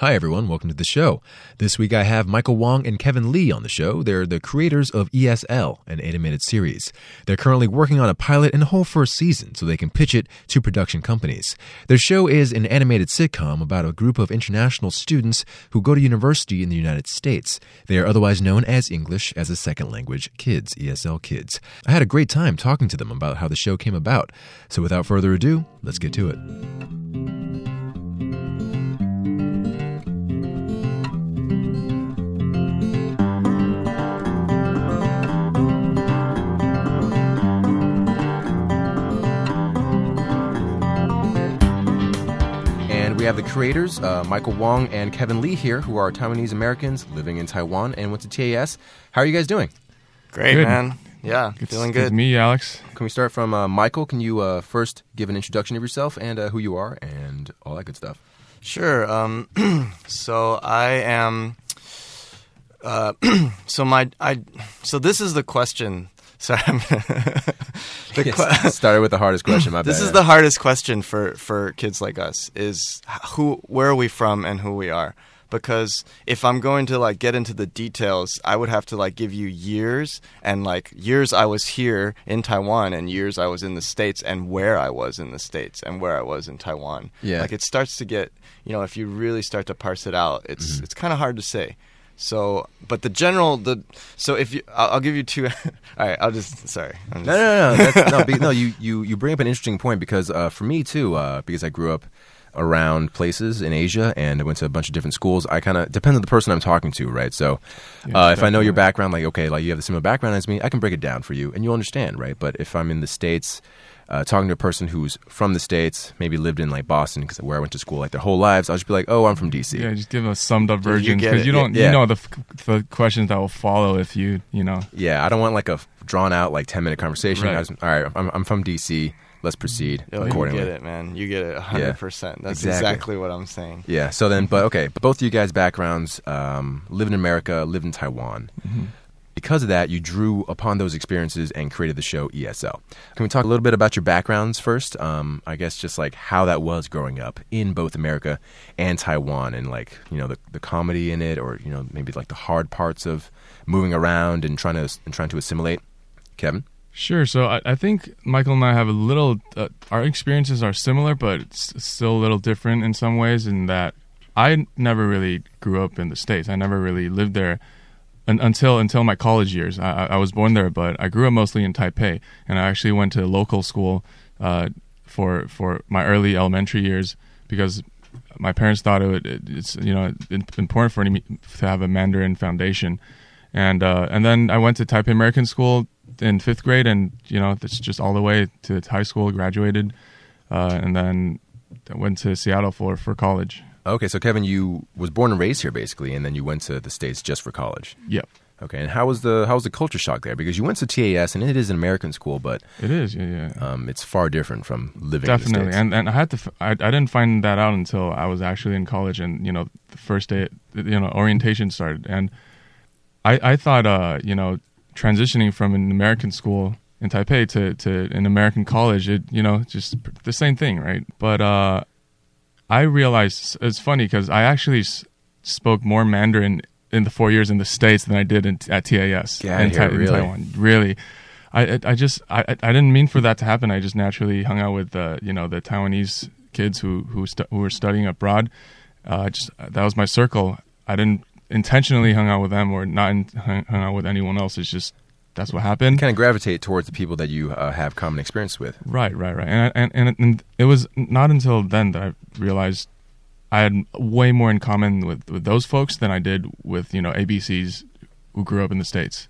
Hi, everyone. Welcome to the show. This week, I have Michael Wong and Kevin Lee on the show. They're the creators of ESL, an animated series. They're currently working on a pilot and a whole first season so they can pitch it to production companies. Their show is an animated sitcom about a group of international students who go to university in the United States. They are otherwise known as English as a Second Language kids, ESL kids. I had a great time talking to them about how the show came about. So without further ado, let's get to it. We have the creators, Michael Wong and Kevin Lee here, who are Taiwanese Americans living in Taiwan and went to TAS. How are you guys doing? Great, good. Man. Yeah, good, feeling good. Good to meet you, Alex. Can we start from Michael? Can you first give an introduction of yourself and who you are and all that good stuff? Sure. So I am... So this is the question... Sorry, started with the hardest question. My bad. This is the hardest question for kids like us: is where are we from, and who we are. Because if I'm going to like get into the details, I would have to like give you years and like years I was here in Taiwan and years I was in the States and where I was in the States and where I was in Taiwan. Yeah, like it starts to get, you know, if you really start to parse it out, it's kind of hard to say. So, but I'll give you two. All right, you bring up an interesting point because for me too, because I grew up around places in Asia and I went to a bunch of different schools. I kind of depends on the person I'm talking to, right? So, if I know your background, like okay, like you have the similar background as me, I can break it down for you and you'll understand, right? But if I'm in the States. Talking to a person who's from the States, maybe lived in like Boston, because where I went to school like their whole lives, I'll just be like, "Oh, I'm from DC." Yeah, just give them a summed up version because you know the questions that will follow if you know. Yeah, I don't want like a drawn out like 10-minute conversation. Right. All right, I'm from DC. Let's proceed accordingly. You get it, man. You get it 100%. That's exactly what I'm saying. Yeah. So then, but both of you guys' backgrounds live in America, live in Taiwan. Mm-hmm. Because of that, you drew upon those experiences and created the show ESL. Can we talk a little bit about your backgrounds first? I guess just like how that was growing up in both America and Taiwan and like, you know, the comedy in it or, you know, maybe like the hard parts of moving around and trying to assimilate. Kevin? Sure. So I think Michael and I have a little, our experiences are similar, but it's still a little different in some ways in that I never really grew up in the States. I never really lived there. Until my college years, I was born there, but I grew up mostly in Taipei, and I actually went to local school for my early elementary years because my parents thought it's you know important for me to have a Mandarin foundation, and then I went to Taipei American School in fifth grade, and you know that's just all the way to high school, graduated, and then I went to Seattle for college. Okay, so Kevin, you was born and raised here, basically, and then you went to the States just for college. Yep. Okay, and how was the culture shock there? Because you went to TAS, and it is an American school, but it is, it's far different from living. Definitely, in the States. and I had to. I didn't find that out until I was actually in college, and you know, the first day, you know, orientation started, and I thought, you know, transitioning from an American school in Taipei to an American college, it you know, just the same thing, right? But I realized it's funny because I actually spoke more Mandarin in the 4 years in the States than I did at TAS in Taiwan. Really, I didn't mean for that to happen. I just naturally hung out with you know the Taiwanese kids who were studying abroad. That was my circle. I didn't intentionally hung out with them or not hung out with anyone else. It's just. That's what happened. You kind of gravitate towards the people that you have common experience with. Right. And it was not until then that I realized I had way more in common with those folks than I did with, you know, ABCs who grew up in the States.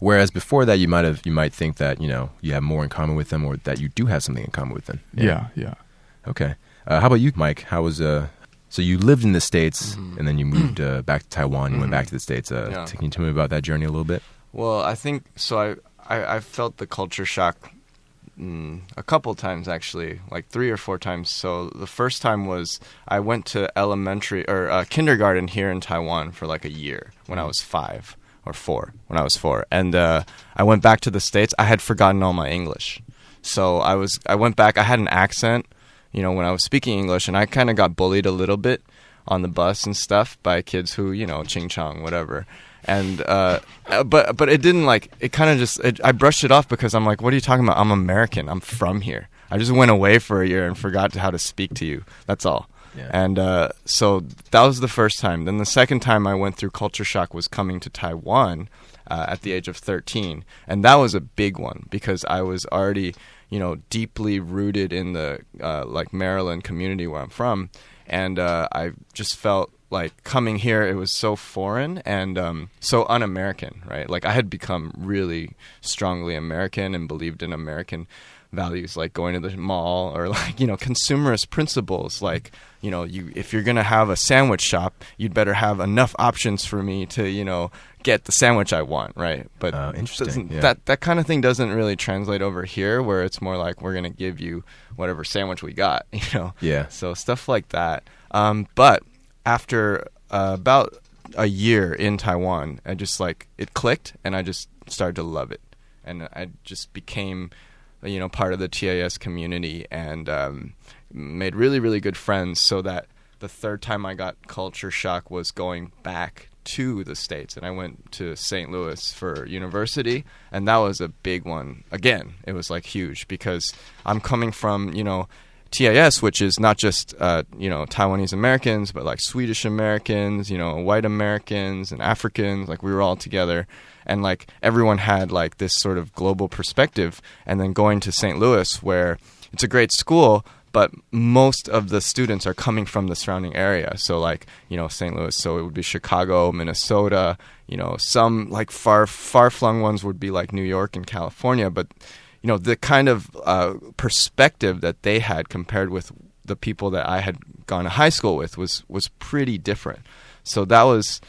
Whereas before that, you might think that, you know, you have more in common with them or that you do have something in common with them. Yeah. Okay. How about you, Mike? How was... So you lived in the States and then you moved back to Taiwan. You went back to the States. Can you tell me about that journey a little bit? Well, I think so. I felt the culture shock a couple times actually, like 3 or 4 times. So the first time was I went to kindergarten here in Taiwan for like a year when I was 5 or 4. When I was 4, and I went back to the States. I had forgotten all my English, so I went back. I had an accent, you know, when I was speaking English, and I kind of got bullied a little bit. on the bus and stuff by kids who, you know, ching chong, whatever. And but it didn't, like, it kind of just, I brushed it off because I'm like, what are you talking about? I'm American. I'm from here. I just went away for a year and forgot how to speak to you. That's all. Yeah. And so that was the first time. Then the second time I went through culture shock was coming to Taiwan at the age of 13. And that was a big one because I was already, you know, deeply rooted in the like Maryland community where I'm from. And I just felt like coming here, it was so foreign and so un-American, right? Like I had become really strongly American and believed in American values, like going to the mall, or like, you know, consumerist principles, like, you know, you, if you're gonna have a sandwich shop, you'd better have enough options for me to, you know, get the sandwich I want, right? But interesting. Yeah. That kind of thing doesn't really translate over here, where it's more like we're gonna give you whatever sandwich we got, you know. Yeah. So stuff like that. But after about a year in Taiwan, I just, like, it clicked, and I just started to love it, and I just became, you know, part of the TAS community, and made really, really good friends, so that the third time I got culture shock was going back to the States, and I went to St. Louis for university, and that was a big one. Again, it was, like, huge, because I'm coming from, you know, TAS, which is not just, you know, Taiwanese Americans, but, like, Swedish Americans, you know, white Americans and Africans, like, we were all together. And, like, everyone had, like, this sort of global perspective. And then going to St. Louis, where it's a great school, but most of the students are coming from the surrounding area. So, like, you know, St. Louis, so it would be Chicago, Minnesota, you know, some, like, far-flung ones would be, like, New York and California. But, you know, the kind of perspective that they had compared with the people that I had gone to high school with was pretty different. So that was...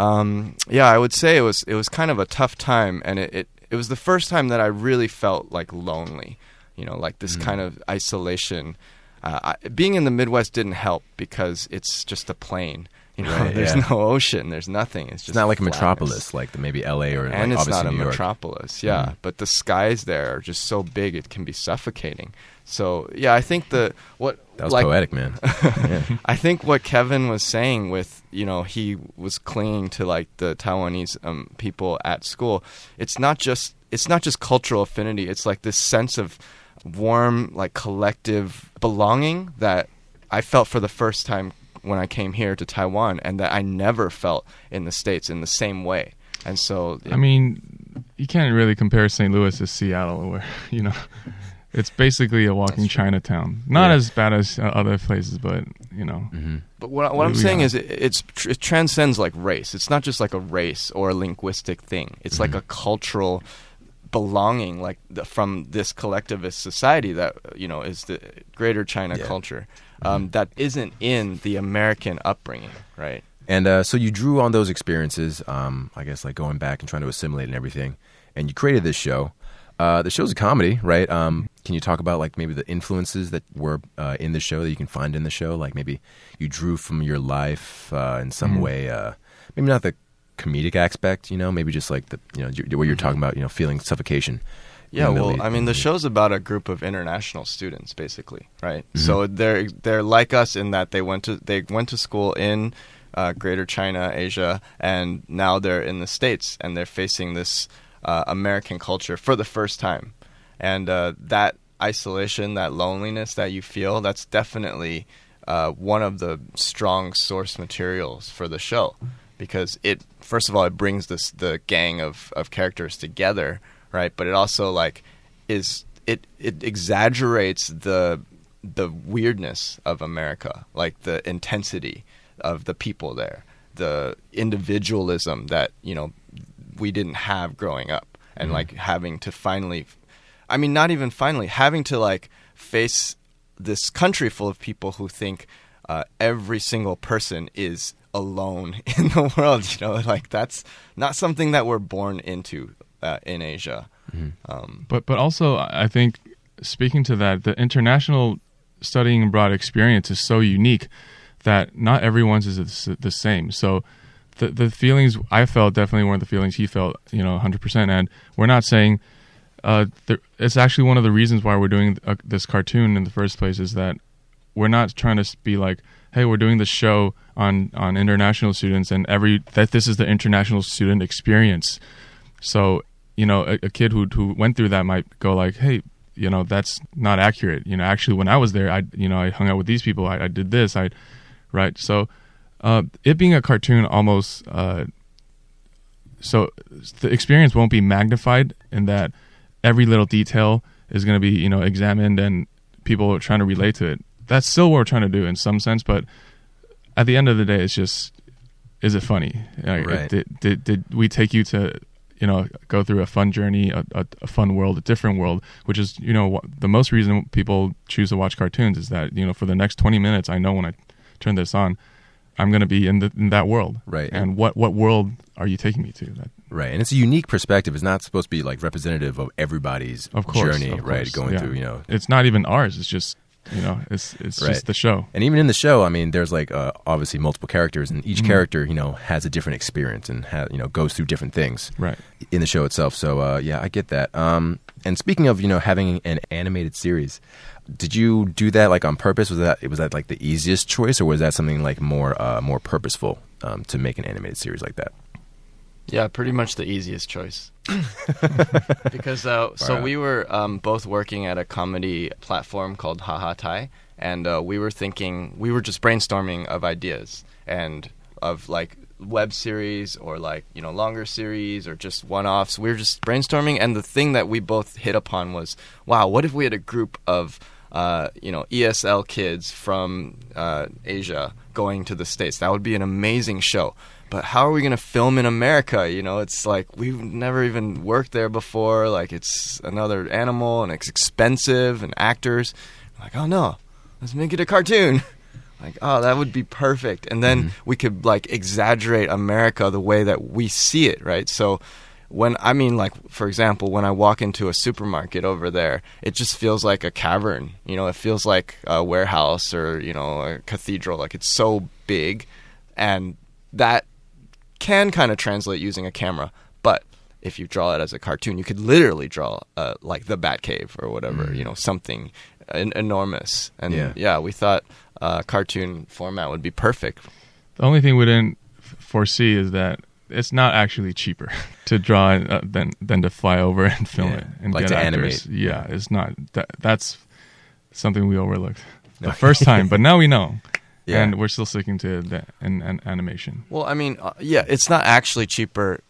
yeah, I would say it was kind of a tough time, and it was the first time that I really felt, like, lonely, you know, like this kind of isolation. Being in the Midwest didn't help because it's just a plain, you know, right, there's no ocean, there's nothing. It's just not like flatness. A metropolis, like maybe LA or, and like, it's not a New York. Metropolis. Yeah. But the skies there are just so big, it can be suffocating. So yeah, I think that was, like, poetic, man. Yeah. I think what Kevin was saying with, you know, he was clinging to, like, the Taiwanese people at school. It's not just cultural affinity. It's like this sense of warm, like, collective belonging that I felt for the first time when I came here to Taiwan, and that I never felt in the States in the same way. And so, I mean, you can't really compare St. Louis to Seattle, where, you know. It's basically a walking Chinatown. Not as bad as other places, but, you know. Mm-hmm. But what I'm saying is it transcends, like, race. It's not just, like, a race or a linguistic thing. It's like a cultural belonging, like, from this collectivist society that, you know, is the greater China culture that isn't in the American upbringing, right? And so you drew on those experiences, I guess, like, going back and trying to assimilate and everything, and you created this show. The show's a comedy, right? Can you talk about, like, maybe the influences that were in the show, that you can find in the show? Like, maybe you drew from your life in some way, maybe not the comedic aspect, you know, maybe just, like, the, you know, what you're talking about, you know, feeling suffocation. Yeah, well, I mean, the show's about a group of international students, basically, right? Mm-hmm. So they're like us in that they went to school in Greater China, Asia, and now they're in the States, and they're facing this American culture for the first time, and that isolation, that loneliness that you feel, that's definitely one of the strong source materials for the show, because it, first of all, it brings the gang of characters together, right? But it also, like, it exaggerates the weirdness of America, like the intensity of the people there, the individualism that, you know, we didn't have growing up, and like having to having to face this country full of people who think every single person is alone in the world, you know, like that's not something that we're born into in Asia. But also, I think, speaking to that, the international studying abroad experience is so unique that not everyone's is the same. So The feelings I felt definitely weren't the feelings he felt, you know, 100%. And we're not saying it's actually one of the reasons why we're doing this cartoon in the first place, is that we're not trying to be like, hey, we're doing this show on international students, and this is the international student experience. So, you know, a kid who went through that might go like, hey, you know, that's not accurate. You know, actually, when I was there, I hung out with these people. I did this. Right. So it being a cartoon almost, so the experience won't be magnified in that every little detail is going to be, you know, examined and people are trying to relate to it. That's still what we're trying to do in some sense. But at the end of the day, it's just, is it funny? Like, right. Did we take you to, you know, go through a fun journey, a fun world, a different world, which is, you know, the most reason people choose to watch cartoons is that, you know, for the next 20 minutes, I know when I turn this on, I'm going to be in that world. Right. And what world are you taking me to? Right. And it's a unique perspective. It's not supposed to be like representative of everybody's journey, right? Going through, you know. It's not even ours. It's just, you know, it's right. Just the show. And even in the show, I mean, there's like obviously multiple characters, and each character, you know, has a different experience and you know, goes through different things right in the show itself. So yeah, I get that. And speaking of, you know, having an animated series, did you do that like on purpose? Was that like the easiest choice, or was that something like more purposeful to make an animated series like that? Yeah, pretty much the easiest choice. Because we were both working at a comedy platform called Haha Tai, and we were just brainstorming of ideas and of like web series or like, you know, longer series or just one-offs. We were just brainstorming, and the thing that we both hit upon was, wow, what if we had a group of ESL kids from Asia going to the States? That would be an amazing show. But how are we going to film in America? You know, it's like we've never even worked there before. Like, it's another animal, and it's expensive, and actors. I'm like, oh no, let's make it a cartoon. Like, oh, that would be perfect. And then we could like exaggerate America the way that we see it, right? So for example, when I walk into a supermarket over there, it just feels like a cavern. You know, it feels like a warehouse or, you know, a cathedral. Like, it's so big, and that can kind of translate using a camera, but if you draw it as a cartoon, you could literally draw like the Batcave or whatever, you know, something enormous. And yeah, we thought cartoon format would be perfect. The only thing we didn't foresee is that it's not actually cheaper to draw than to fly over and film it and like get to actors. Animate. Yeah, it's not. That's something we overlooked the first time, but now we know. Yeah. And we're still sticking to that and animation. Well, I mean, yeah, it's not actually cheaper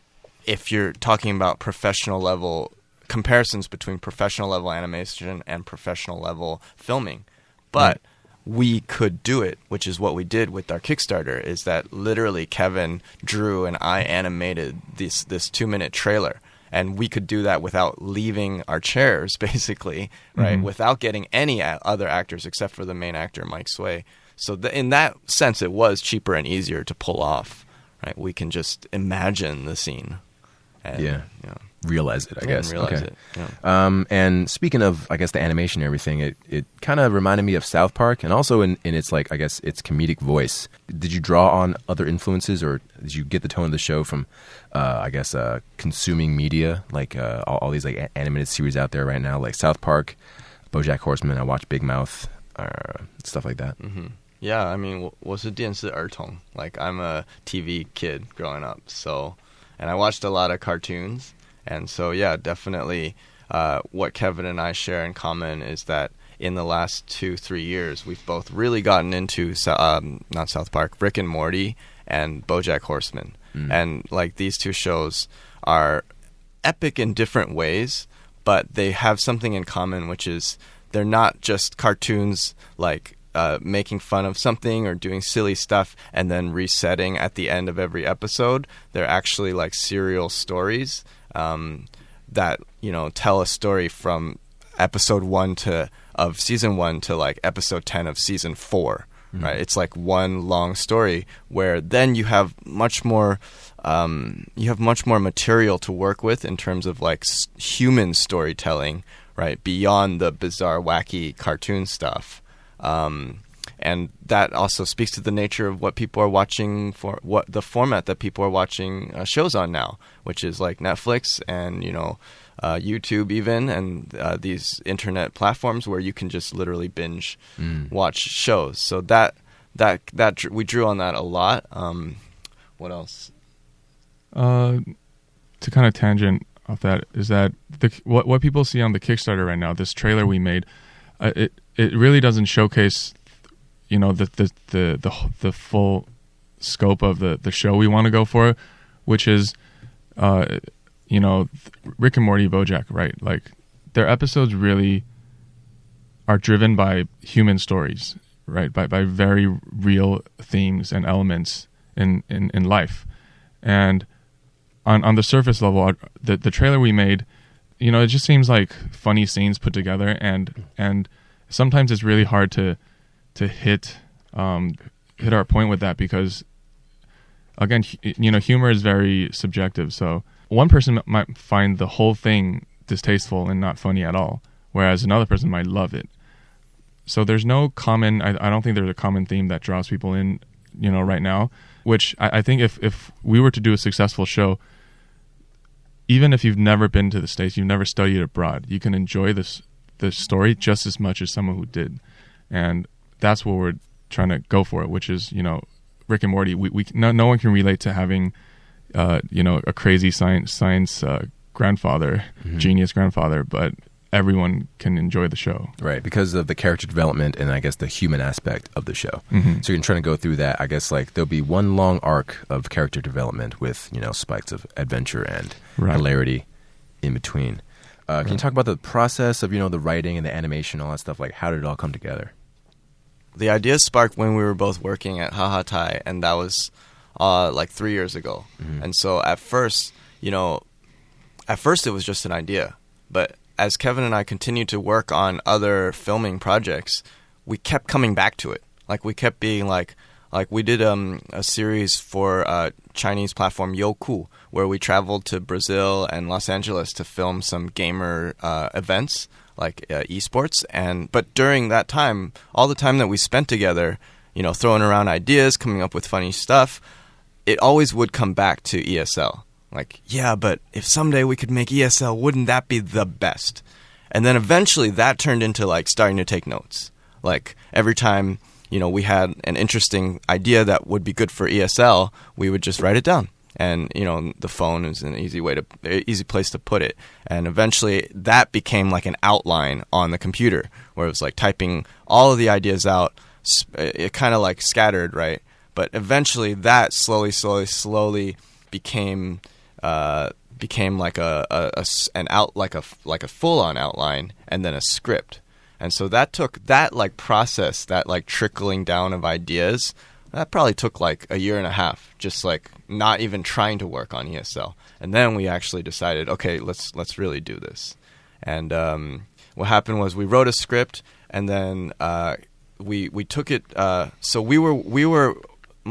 if you're talking about professional level comparisons between professional level animation and professional level filming. But we could do it, which is what we did with our Kickstarter, is that literally Kevin drew and I animated this 2-minute trailer. And we could do that without leaving our chairs, basically, right? Without getting any other actors except for the main actor, Mike Sway. So in that sense, it was cheaper and easier to pull off, right? We can just imagine the scene and you know, realize it, I guess. Realize it. Yeah. And speaking of, I guess, the animation and everything, it kind of reminded me of South Park, and also in its, like, I guess, its comedic voice. Did you draw on other influences, or did you get the tone of the show from, consuming media, like all these like animated series out there right now, like South Park, BoJack Horseman, I watch Big Mouth, stuff like that. Mm-hmm. Yeah, I mean, 我是电视儿童. Like, I'm a TV kid growing up, so, and I watched a lot of cartoons, and so, yeah, definitely what Kevin and I share in common is that in the last 2-3 years, we've both really gotten into, not South Park, Rick and Morty and BoJack Horseman. And, like, these two shows are epic in different ways, but they have something in common, which is they're not just cartoons, like, making fun of something or doing silly stuff and then resetting at the end of every episode. They're actually like serial stories that, you know, tell a story from episode 1 of season 1 to like episode 10 of season 4. Right? It's like one long story where then you have much more material to work with in terms of like human storytelling, right? Beyond the bizarre, wacky cartoon stuff. And that also speaks to the nature of what people are watching, for what the format that people are watching shows on now, which is like Netflix and, you know, YouTube even, and these internet platforms where you can just literally binge watch shows. So that that we drew on that a lot. What else? To kind of tangent off that is that what people see on the Kickstarter right now, this trailer we made, it really doesn't showcase, you know, the full scope of the show we want to go for, which is, you know, Rick and Morty, BoJack, right? Like, their episodes really are driven by human stories, right? By very real themes and elements in life. And on the surface level, the trailer we made, you know, it just seems like funny scenes put together, and sometimes it's really hard to hit our point with that, because again, you know, humor is very subjective. So one person might find the whole thing distasteful and not funny at all, whereas another person might love it. So there's no common, I don't think there's a common theme that draws people in, you know, right now, which I think if we were to do a successful show, even if you've never been to the States, you've never studied abroad, you can enjoy this story just as much as someone who did. And that's what we're trying to go for, it, which is, you know, Rick and Morty. We no one can relate to having, you know, a crazy science grandfather, mm-hmm. genius grandfather, but everyone can enjoy the show, right? Because of the character development and I guess the human aspect of the show. Mm-hmm. So you're trying to go through that. I guess like there'll be one long arc of character development with, you know, spikes of adventure and right. hilarity in between. Can right. you talk about the process of, you know, the writing and the animation, all that stuff? Like, how did it all come together? The idea sparked when we were both working at Haha Tai, and that was like 3 years ago. Mm-hmm. And so at first it was just an idea. But as Kevin and I continued to work on other filming projects, we kept coming back to it. Like, we kept being like we did a series for Chinese platform Youku, where we traveled to Brazil and Los Angeles to film some gamer events. Like esports, but during that time, all the time that we spent together, you know, throwing around ideas, coming up with funny stuff, it always would come back to ESL. Like, yeah, but if someday we could make ESL, wouldn't that be the best? And then eventually, that turned into like starting to take notes. Like, every time, you know, we had an interesting idea that would be good for ESL, we would just write it down. And, you know, the phone is an easy place to put it. And eventually that became like an outline on the computer, where it was like typing all of the ideas out. It kind of like scattered, right? But eventually that slowly became like a full-on outline, and then a script. And so that took that like process, that like trickling down of ideas. That probably took like a year and a half, just like not even trying to work on ESL. And then we actually decided, okay, let's really do this. And what happened was, we wrote a script, and then we took it. So we were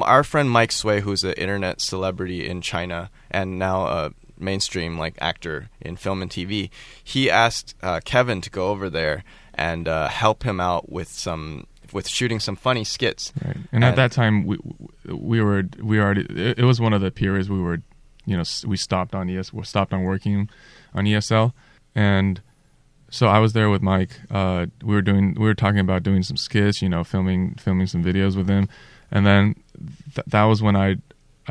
our friend Mike Sway, who's an internet celebrity in China and now a mainstream like actor in film and TV. He asked Kevin to go over there and help him out with shooting some funny skits. Right. And at that time it was one of the periods we were, you know, we stopped on working on ESL. And so I was there with Mike. We were talking about doing some skits, you know, filming some videos with him. And then that was when I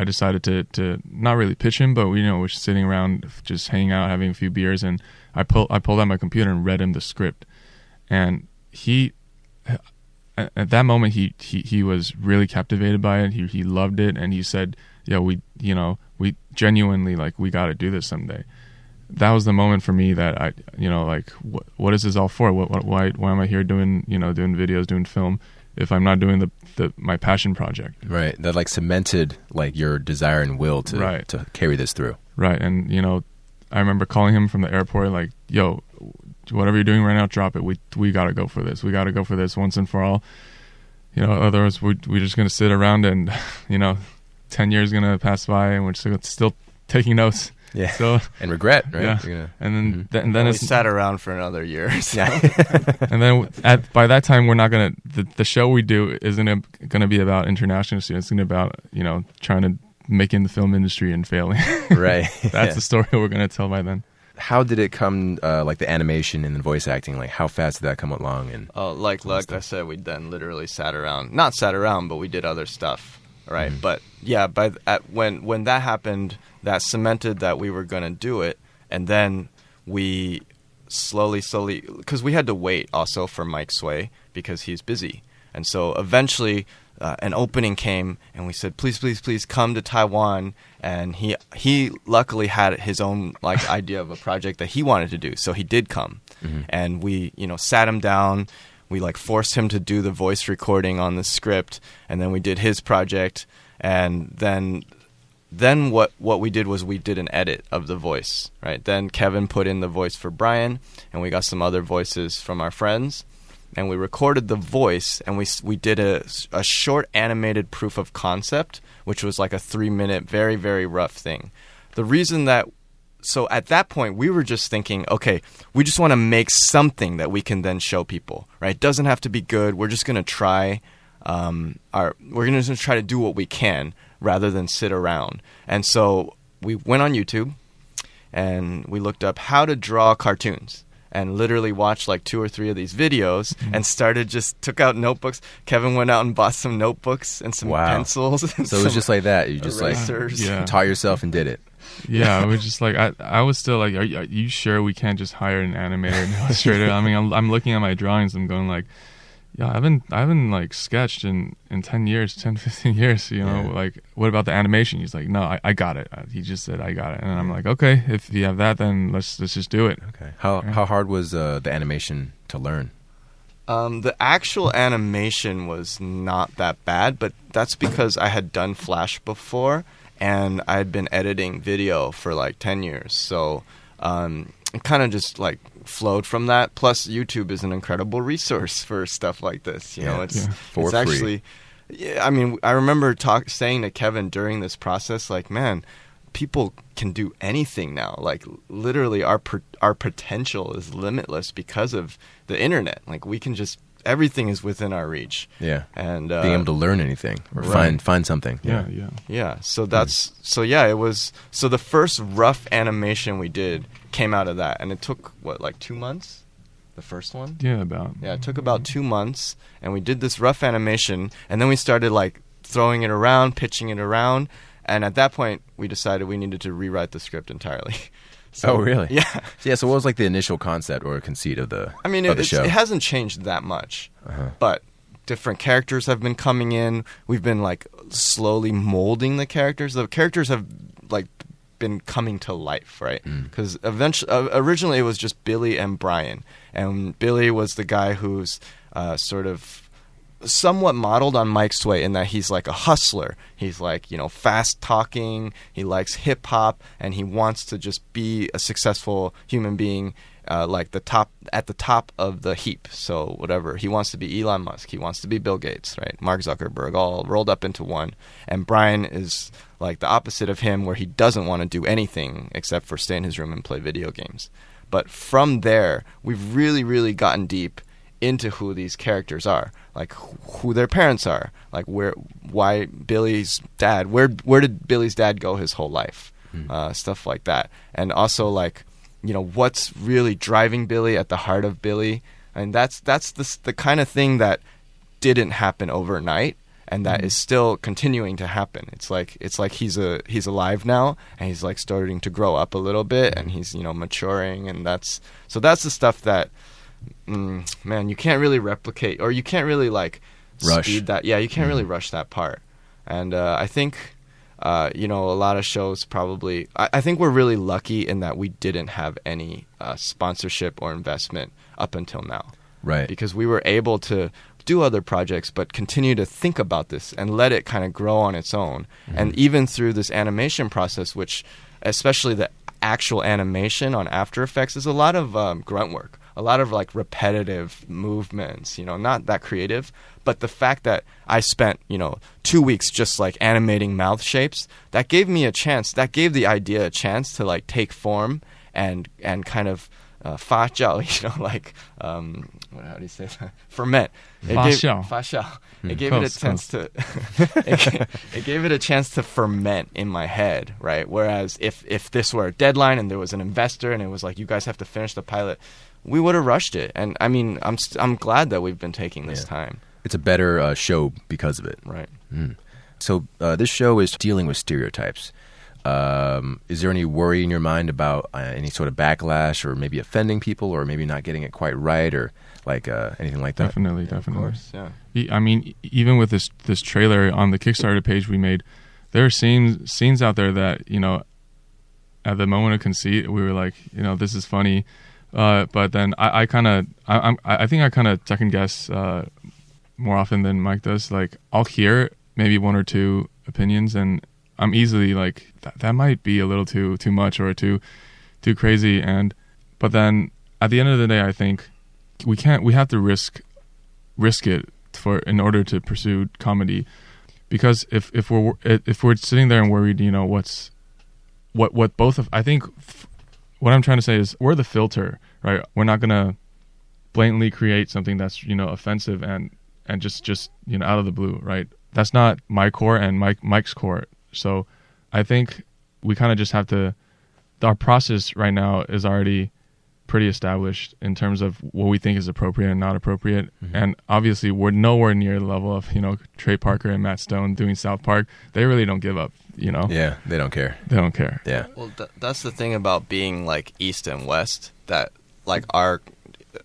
decided to not really pitch him, but we, you know, we're sitting around just hanging out, having a few beers, and I pulled out my computer and read him the script. And at that moment, he was really captivated by it. He loved it, and he said, "Yeah, we genuinely, like, we got to do this someday." That was the moment for me that I, you know, like, what is this all for? Why am I here doing videos, doing film, if I'm not doing my passion project? Right. That like cemented like your desire and will to right. to carry this through. Right. And you know, I remember calling him from the airport, like, "Yo, whatever you're doing right now, drop it. We got to go for this. We got to go for this once and for all. You know, otherwise we're just going to sit around and, you know, 10 years going to pass by and we're still taking notes." Yeah. So, and regret, right? Yeah. And then, mm-hmm. and then we sat around for another year. So. Yeah. And then by that time, we're not going to, the show we do isn't going to be about international students. It's going to be about, you know, trying to make it in the film industry and failing. Right. That's the story we're going to tell by then. how did it come, like the animation and the voice acting, like how fast did that come along? And like I said, we then literally not sat around, but we did other stuff, right? Mm-hmm. But yeah, when that happened, that cemented that we were going to do it. And then we slowly, because we had to wait also for Mike Sway because he's busy. And so eventually an opening came and we said, please come to Taiwan. And he luckily had his own like idea of a project that he wanted to do. So he did come. Mm-hmm. And we, sat him down. We like forced him to do the voice recording on the script. And then we did his project. And then what we did was we did an edit of the voice, right? Then Kevin put in the voice for Brian, and we got some other voices from our friends, and we recorded the voice, and we did a short animated proof of concept, which was like a 3-minute, very, very rough thing. The reason that... So at that point, we were just thinking, okay, we just want to make something that we can then show people, right? It doesn't have to be good. We're just going to try... we're going to try to do what we can rather than sit around. And so we went on YouTube and we looked up how to draw cartoons and literally watched like 2 or 3 of these videos and took out notebooks. Kevin went out and bought some notebooks and some pencils. And so it was just like that. You just erasers. Taught yourself and did it. Yeah, we just like, I was still like, are you sure we can't just hire an animator and illustrator? I mean, I'm looking at my drawings. I'm going like, yeah, I haven't like sketched in 10, 15 years, like, what about the animation? He's like, no, I got it. He just said, I got it. And I'm like, okay, if you have that, then let's just do it. Okay. How hard was the animation to learn? The actual animation was not that bad, but that's because I had done Flash before and I had been editing video for like 10 years. So, it kind of just like flowed from that. Plus, YouTube is an incredible resource for stuff like this. It's actually, I mean, I remember saying to Kevin during this process, like, man, people can do anything now. Like, literally, our potential is limitless because of the internet. Like, we can just. Everything is within our reach. Yeah, and being able to learn anything or find something. Yeah. So that's It was so the first rough animation we did came out of that, and it took 2 months. The first one. It took about 2 months, and we did this rough animation, and then we started like throwing it around, pitching it around, and at that point we decided we needed to rewrite the script entirely. So, oh really? Yeah. So what was like the initial concept or conceit of the? I mean, the show? It hasn't changed that much, but different characters have been coming in. We've been like slowly molding the characters. The characters have like been coming to life, right? Because originally it was just Billy and Brian, and Billy was the guy who's sort of somewhat modeled on Mike Sway in that he's like a hustler. He's like, fast talking. He likes hip hop and he wants to just be a successful human being, like at the top of the heap. So whatever, he wants to be Elon Musk. He wants to be Bill Gates, right? Mark Zuckerberg, all rolled up into one. And Brian is like the opposite of him, where he doesn't want to do anything except for stay in his room and play video games. But from there, we've really, really gotten deep into who these characters are, like who their parents are, like why Billy's dad, where did Billy's dad go his whole life, stuff like that, and also like what's really driving Billy, at the heart of Billy, and that's the kind of thing that didn't happen overnight, and that is still continuing to happen. It's like he's alive now, and he's like starting to grow up a little bit, and he's maturing, and that's the stuff that. Man, you can't really replicate, or you can't really like rush. Speed that. Yeah, you can't really rush that part. And I think, a lot of shows probably. I think we're really lucky in that we didn't have any sponsorship or investment up until now. Right. Because we were able to do other projects, but continue to think about this and let it kind of grow on its own. Mm-hmm. And even through this animation process, which especially the actual animation on After Effects is a lot of grunt work. A lot of like repetitive movements, not that creative, but the fact that I spent, 2 weeks just like animating mouth shapes, that gave the idea a chance to like take form and kind of 发酵, how do you say that? Ferment. It gave it a chance to ferment in my head, right? Whereas if this were a deadline and there was an investor and it was like, you guys have to finish the pilot, we would have rushed it. And I mean, I'm glad that we've been taking this time. It's a better show because of it. Right. Mm. So this show is dealing with stereotypes. Is there any worry in your mind about any sort of backlash or maybe offending people or maybe not getting it quite right or like anything like that? Definitely. Of course, yeah. I mean, even with this trailer on the Kickstarter page we made, there are scenes out there that, you know, at the moment of conceit, we were like, you know, this is funny. But then I think I kind of second guess more often than Mike does. Like, I'll hear maybe one or two opinions and I'm easily like, that might be a little too much or too crazy. But then at the end of the day, I think we have to risk it in order to pursue comedy, because if we're sitting there and worried, you know, what I'm trying to say is we're the filter, right? We're not gonna blatantly create something that's, you know, offensive and just you know, out of the blue, right? That's not my core and Mike's core. So I think we kind of just have to, our process right now is already pretty established in terms of what we think is appropriate and not appropriate. Mm-hmm. And obviously we're nowhere near the level of, you know, Trey Parker and Matt Stone doing South Park. They really don't give up, you know? Yeah, they don't care. Yeah. Well, that's the thing about being like East and West, that like our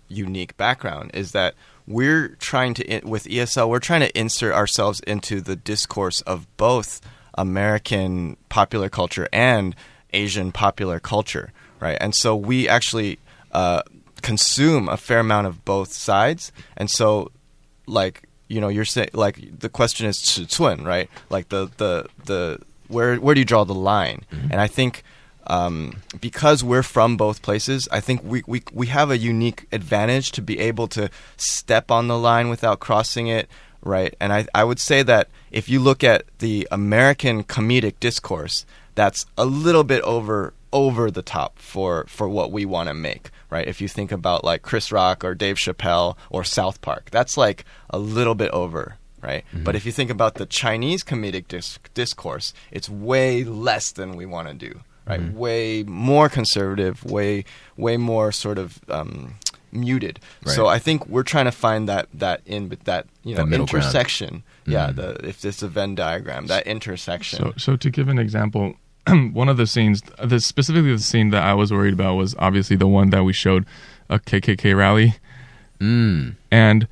unique background is that we're trying to, with ESL, we're trying to insert ourselves into the discourse of both American popular culture and Asian popular culture, right? And so we actually consume a fair amount of both sides. And so, like, you know, you're saying, like, the question is 尺寸, right? Like the where do you draw the line? Mm-hmm. And I think because we're from both places, I think we have a unique advantage to be able to step on the line without crossing it. Right. And I would say that if you look at the American comedic discourse, that's a little bit over the top for what we want to make. Right. If you think about like Chris Rock or Dave Chappelle or South Park, that's like a little bit over. Right. Mm-hmm. But if you think about the Chinese comedic discourse, it's way less than we want to do. Right. Mm-hmm. Way more conservative, way more sort of muted. Right. So I think we're trying to find that intersection. Mm-hmm. Yeah, if it's a Venn diagram, that intersection. So to give an example, one of the scenes, specifically the scene that I was worried about was obviously the one that we showed, a KKK rally. Mm. And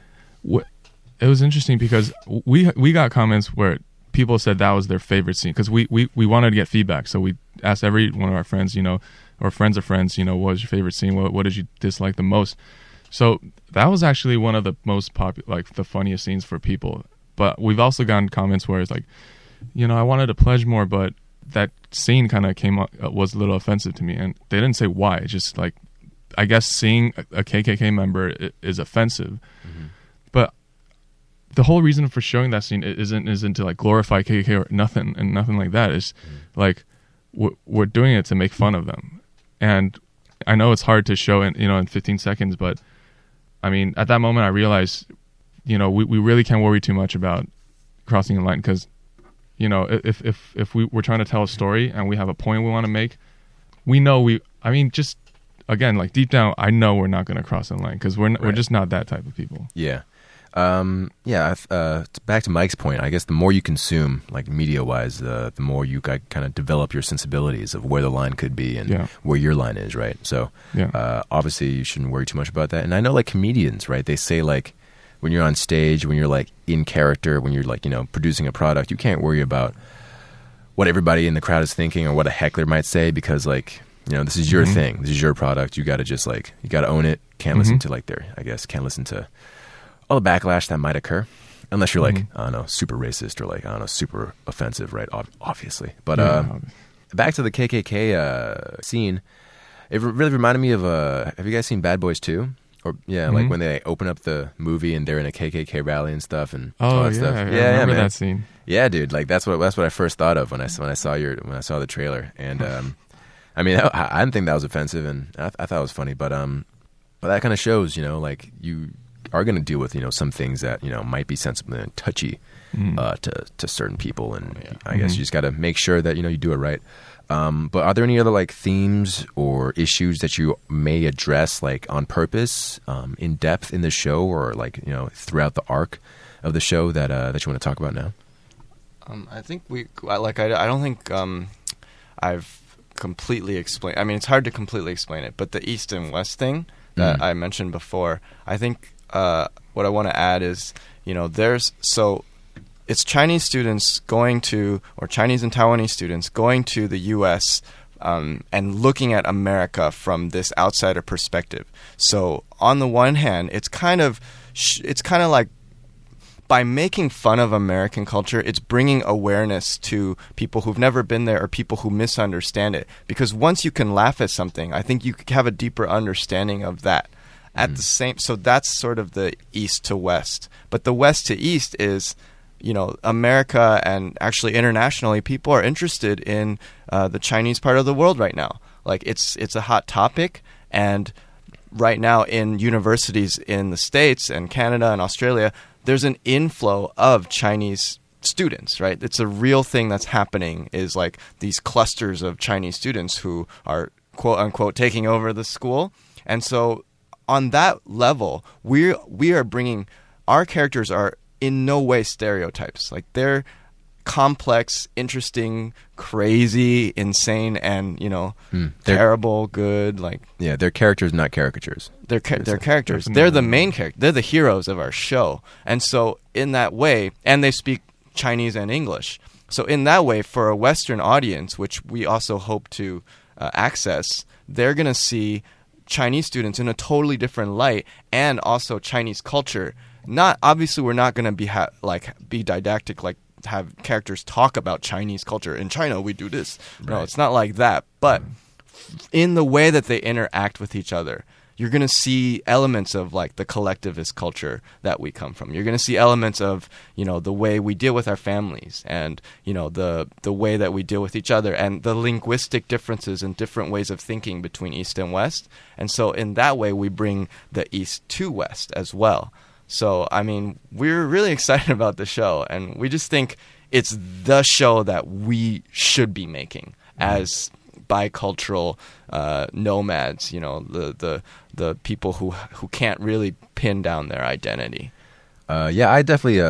it was interesting because we got comments where people said that was their favorite scene because we wanted to get feedback. So we asked every one of our friends, you know, or friends of friends, you know, what was your favorite scene? What did you dislike the most? So that was actually one of the most popular, like the funniest scenes for people. But we've also gotten comments where it's like, you know, I wanted to pledge more, but that scene kind of came up, was a little offensive to me. And they didn't say why. It's just like, I guess seeing a KKK member is offensive. Mm-hmm. But the whole reason for showing that scene isn't to like glorify KKK or nothing like that. It's mm-hmm. like, we're doing it to make fun of them. And I know it's hard to show in, you know, in 15 seconds, but I mean, at that moment I realized, you know, we really can't worry too much about crossing the line because, you know, if we're trying to tell a story and we have a point we want to make, we know just again, like deep down, I know we're not going to cross the line because we're just not that type of people. Yeah. Back to Mike's point, I guess the more you consume, like media-wise, the more you kind of develop your sensibilities of where the line could be and where your line is, right? So obviously you shouldn't worry too much about that. And I know like comedians, right, they say like when you're on stage, when you're like in character, when you're like, you know, producing a product, you can't worry about what everybody in the crowd is thinking or what a heckler might say because like, you know, this is your mm-hmm. thing, this is your product, you got to just like, you got to own it, can't mm-hmm. listen to like can't listen to all the backlash that might occur, unless you're like, mm-hmm. I don't know, super racist or like, I don't know, super offensive, right? Obviously. But back to the KKK scene, it really reminded me of, have you guys seen Bad Boys 2? Or mm-hmm. like when they open up the movie and they're in a KKK rally and stuff and all that stuff. I remember that scene. Yeah, dude, like that's what I first thought of when I saw the trailer. And I mean, I didn't think that was offensive, and I thought it was funny, but that kind of shows, you know, like you are going to deal with, you know, some things that, you know, might be sensible and touchy to certain people, and I guess you just got to make sure that, you know, you do it right. But are there any other like themes or issues that you may address like on purpose, in depth in the show, or like, you know, throughout the arc of the show that, that you want to talk about now? I think I don't think, I've completely explained, I mean, it's hard to completely explain it, but the East and West thing that I mentioned before, I think, what I want to add is, you know, it's Chinese students going to, or Chinese and Taiwanese students going to the U.S. And looking at America from this outsider perspective. So on the one hand, it's kind of like, by making fun of American culture, it's bringing awareness to people who've never been there or people who misunderstand it. Because once you can laugh at something, I think you have a deeper understanding of that. At the same, so that's sort of the East to West. But the West to East is, you know, America, and actually internationally, people are interested in the Chinese part of the world right now. Like it's a hot topic, and right now in universities in the States and Canada and Australia, there's an inflow of Chinese students, right? It's a real thing that's happening, is like these clusters of Chinese students who are quote unquote taking over the school. And so on that level, we are bringing, our characters are in no way stereotypes. Like they're complex, interesting, crazy, insane, and, you know, terrible, good. Like, yeah, they're characters, not caricatures. They're characters. They're the main character. They're the heroes of our show. And so in that way, and they speak Chinese and English. So in that way, for a Western audience, which we also hope to access, they're going to see Chinese students in a totally different light, and also Chinese culture. Not obviously, we're not going to be didactic, like have characters talk about Chinese culture. In China, we do this. Right. No, it's not like that. But in the way that they interact with each other, you're going to see elements of like the collectivist culture that we come from. You're going to see elements of, you know, the way we deal with our families, and, you know, the way that we deal with each other, and the linguistic differences and different ways of thinking between East and West. And so in that way, we bring the East to West as well. So, I mean, we're really excited about the show, and we just think it's the show that we should be making as bicultural nomads, you know, the people who can't really pin down their identity. Yeah, I definitely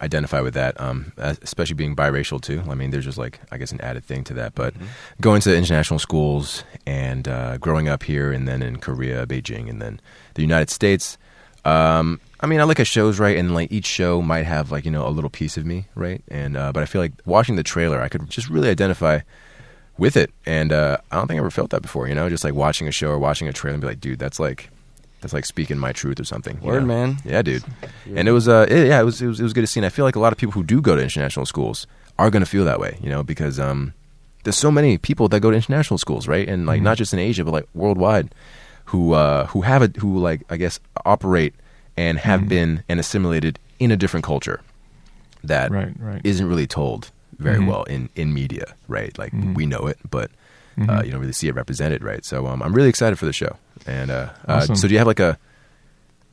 identify with that, especially being biracial too. I mean, there's just like, I guess, an added thing to that. But going to international schools and growing up here, and then in Korea, Beijing, and then the United States. I mean, I look at shows, right, and like each show might have like, you know, a little piece of me, right? And but I feel like watching the trailer, I could just really identify with it, and I don't think I ever felt that before, you know, just like watching a show or watching a trailer and be like, dude, that's like speaking my truth or something. Word, you know? Man. Yeah, dude. And it was it was good to see, and I feel like a lot of people who do go to international schools are going to feel that way, you know, because there's so many people that go to international schools, right? And like not just in Asia, but like worldwide. Who operate and have been and assimilated in a different culture that isn't really told very well in media, right? Like we know it, but you don't really see it represented, right? So I'm really excited for the show. And awesome. So do you have like a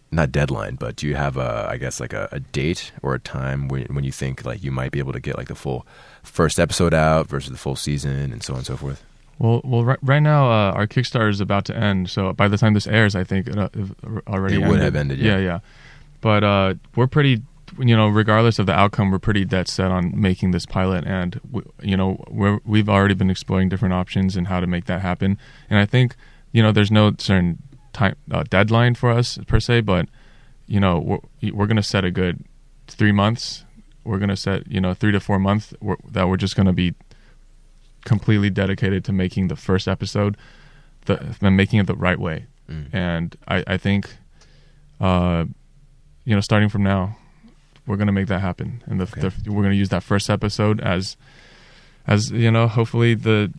not deadline, but do you have a date or a time when you think like you might be able to get like the full first episode out versus the full season and so on and so forth? Well, right now our Kickstarter is about to end, so by the time this airs, I think it would have ended. Yeah. But we're pretty, you know, regardless of the outcome, we're pretty dead set on making this pilot, and we've already been exploring different options and how to make that happen. And I think, you know, there's no certain time deadline for us per se, but you know, we're gonna set a good 3 months. We're gonna set 3 to 4 months that we're just gonna be completely dedicated to making the first episode, and making it the right way. And I think, starting from now, we're going to make that happen. And we're going to use that first episode as you know, hopefully the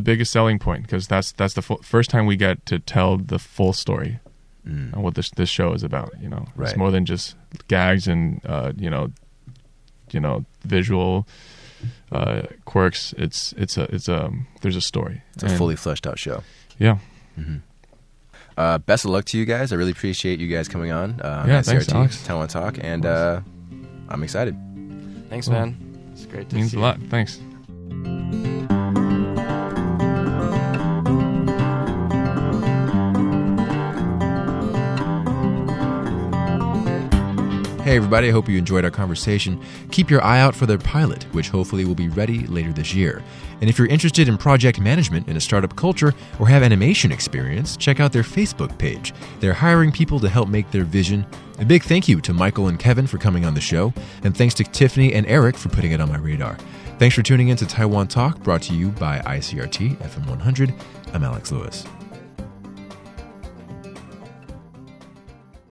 biggest selling point, because that's the first time we get to tell the full story on what this show is about. You know, it's more than just gags and visual quirks. There's a story. It's a fully fleshed out show. Yeah. Mm-hmm. Best of luck to you guys. I really appreciate you guys coming on. Yeah, thanks, CRT, Alex. Taiwan Talk, and I'm excited. Thanks, man. It's great to see you. Means a lot. Thanks. Hey, everybody. I hope you enjoyed our conversation. Keep your eye out for their pilot, which hopefully will be ready later this year. And if you're interested in project management in a startup culture or have animation experience, check out their Facebook page. They're hiring people to help make their vision. A big thank you to Michael and Kevin for coming on the show, and thanks to Tiffany and Eric for putting it on my radar. Thanks for tuning in to Taiwan Talk, brought to you by ICRT FM 100. I'm Alex Lewis.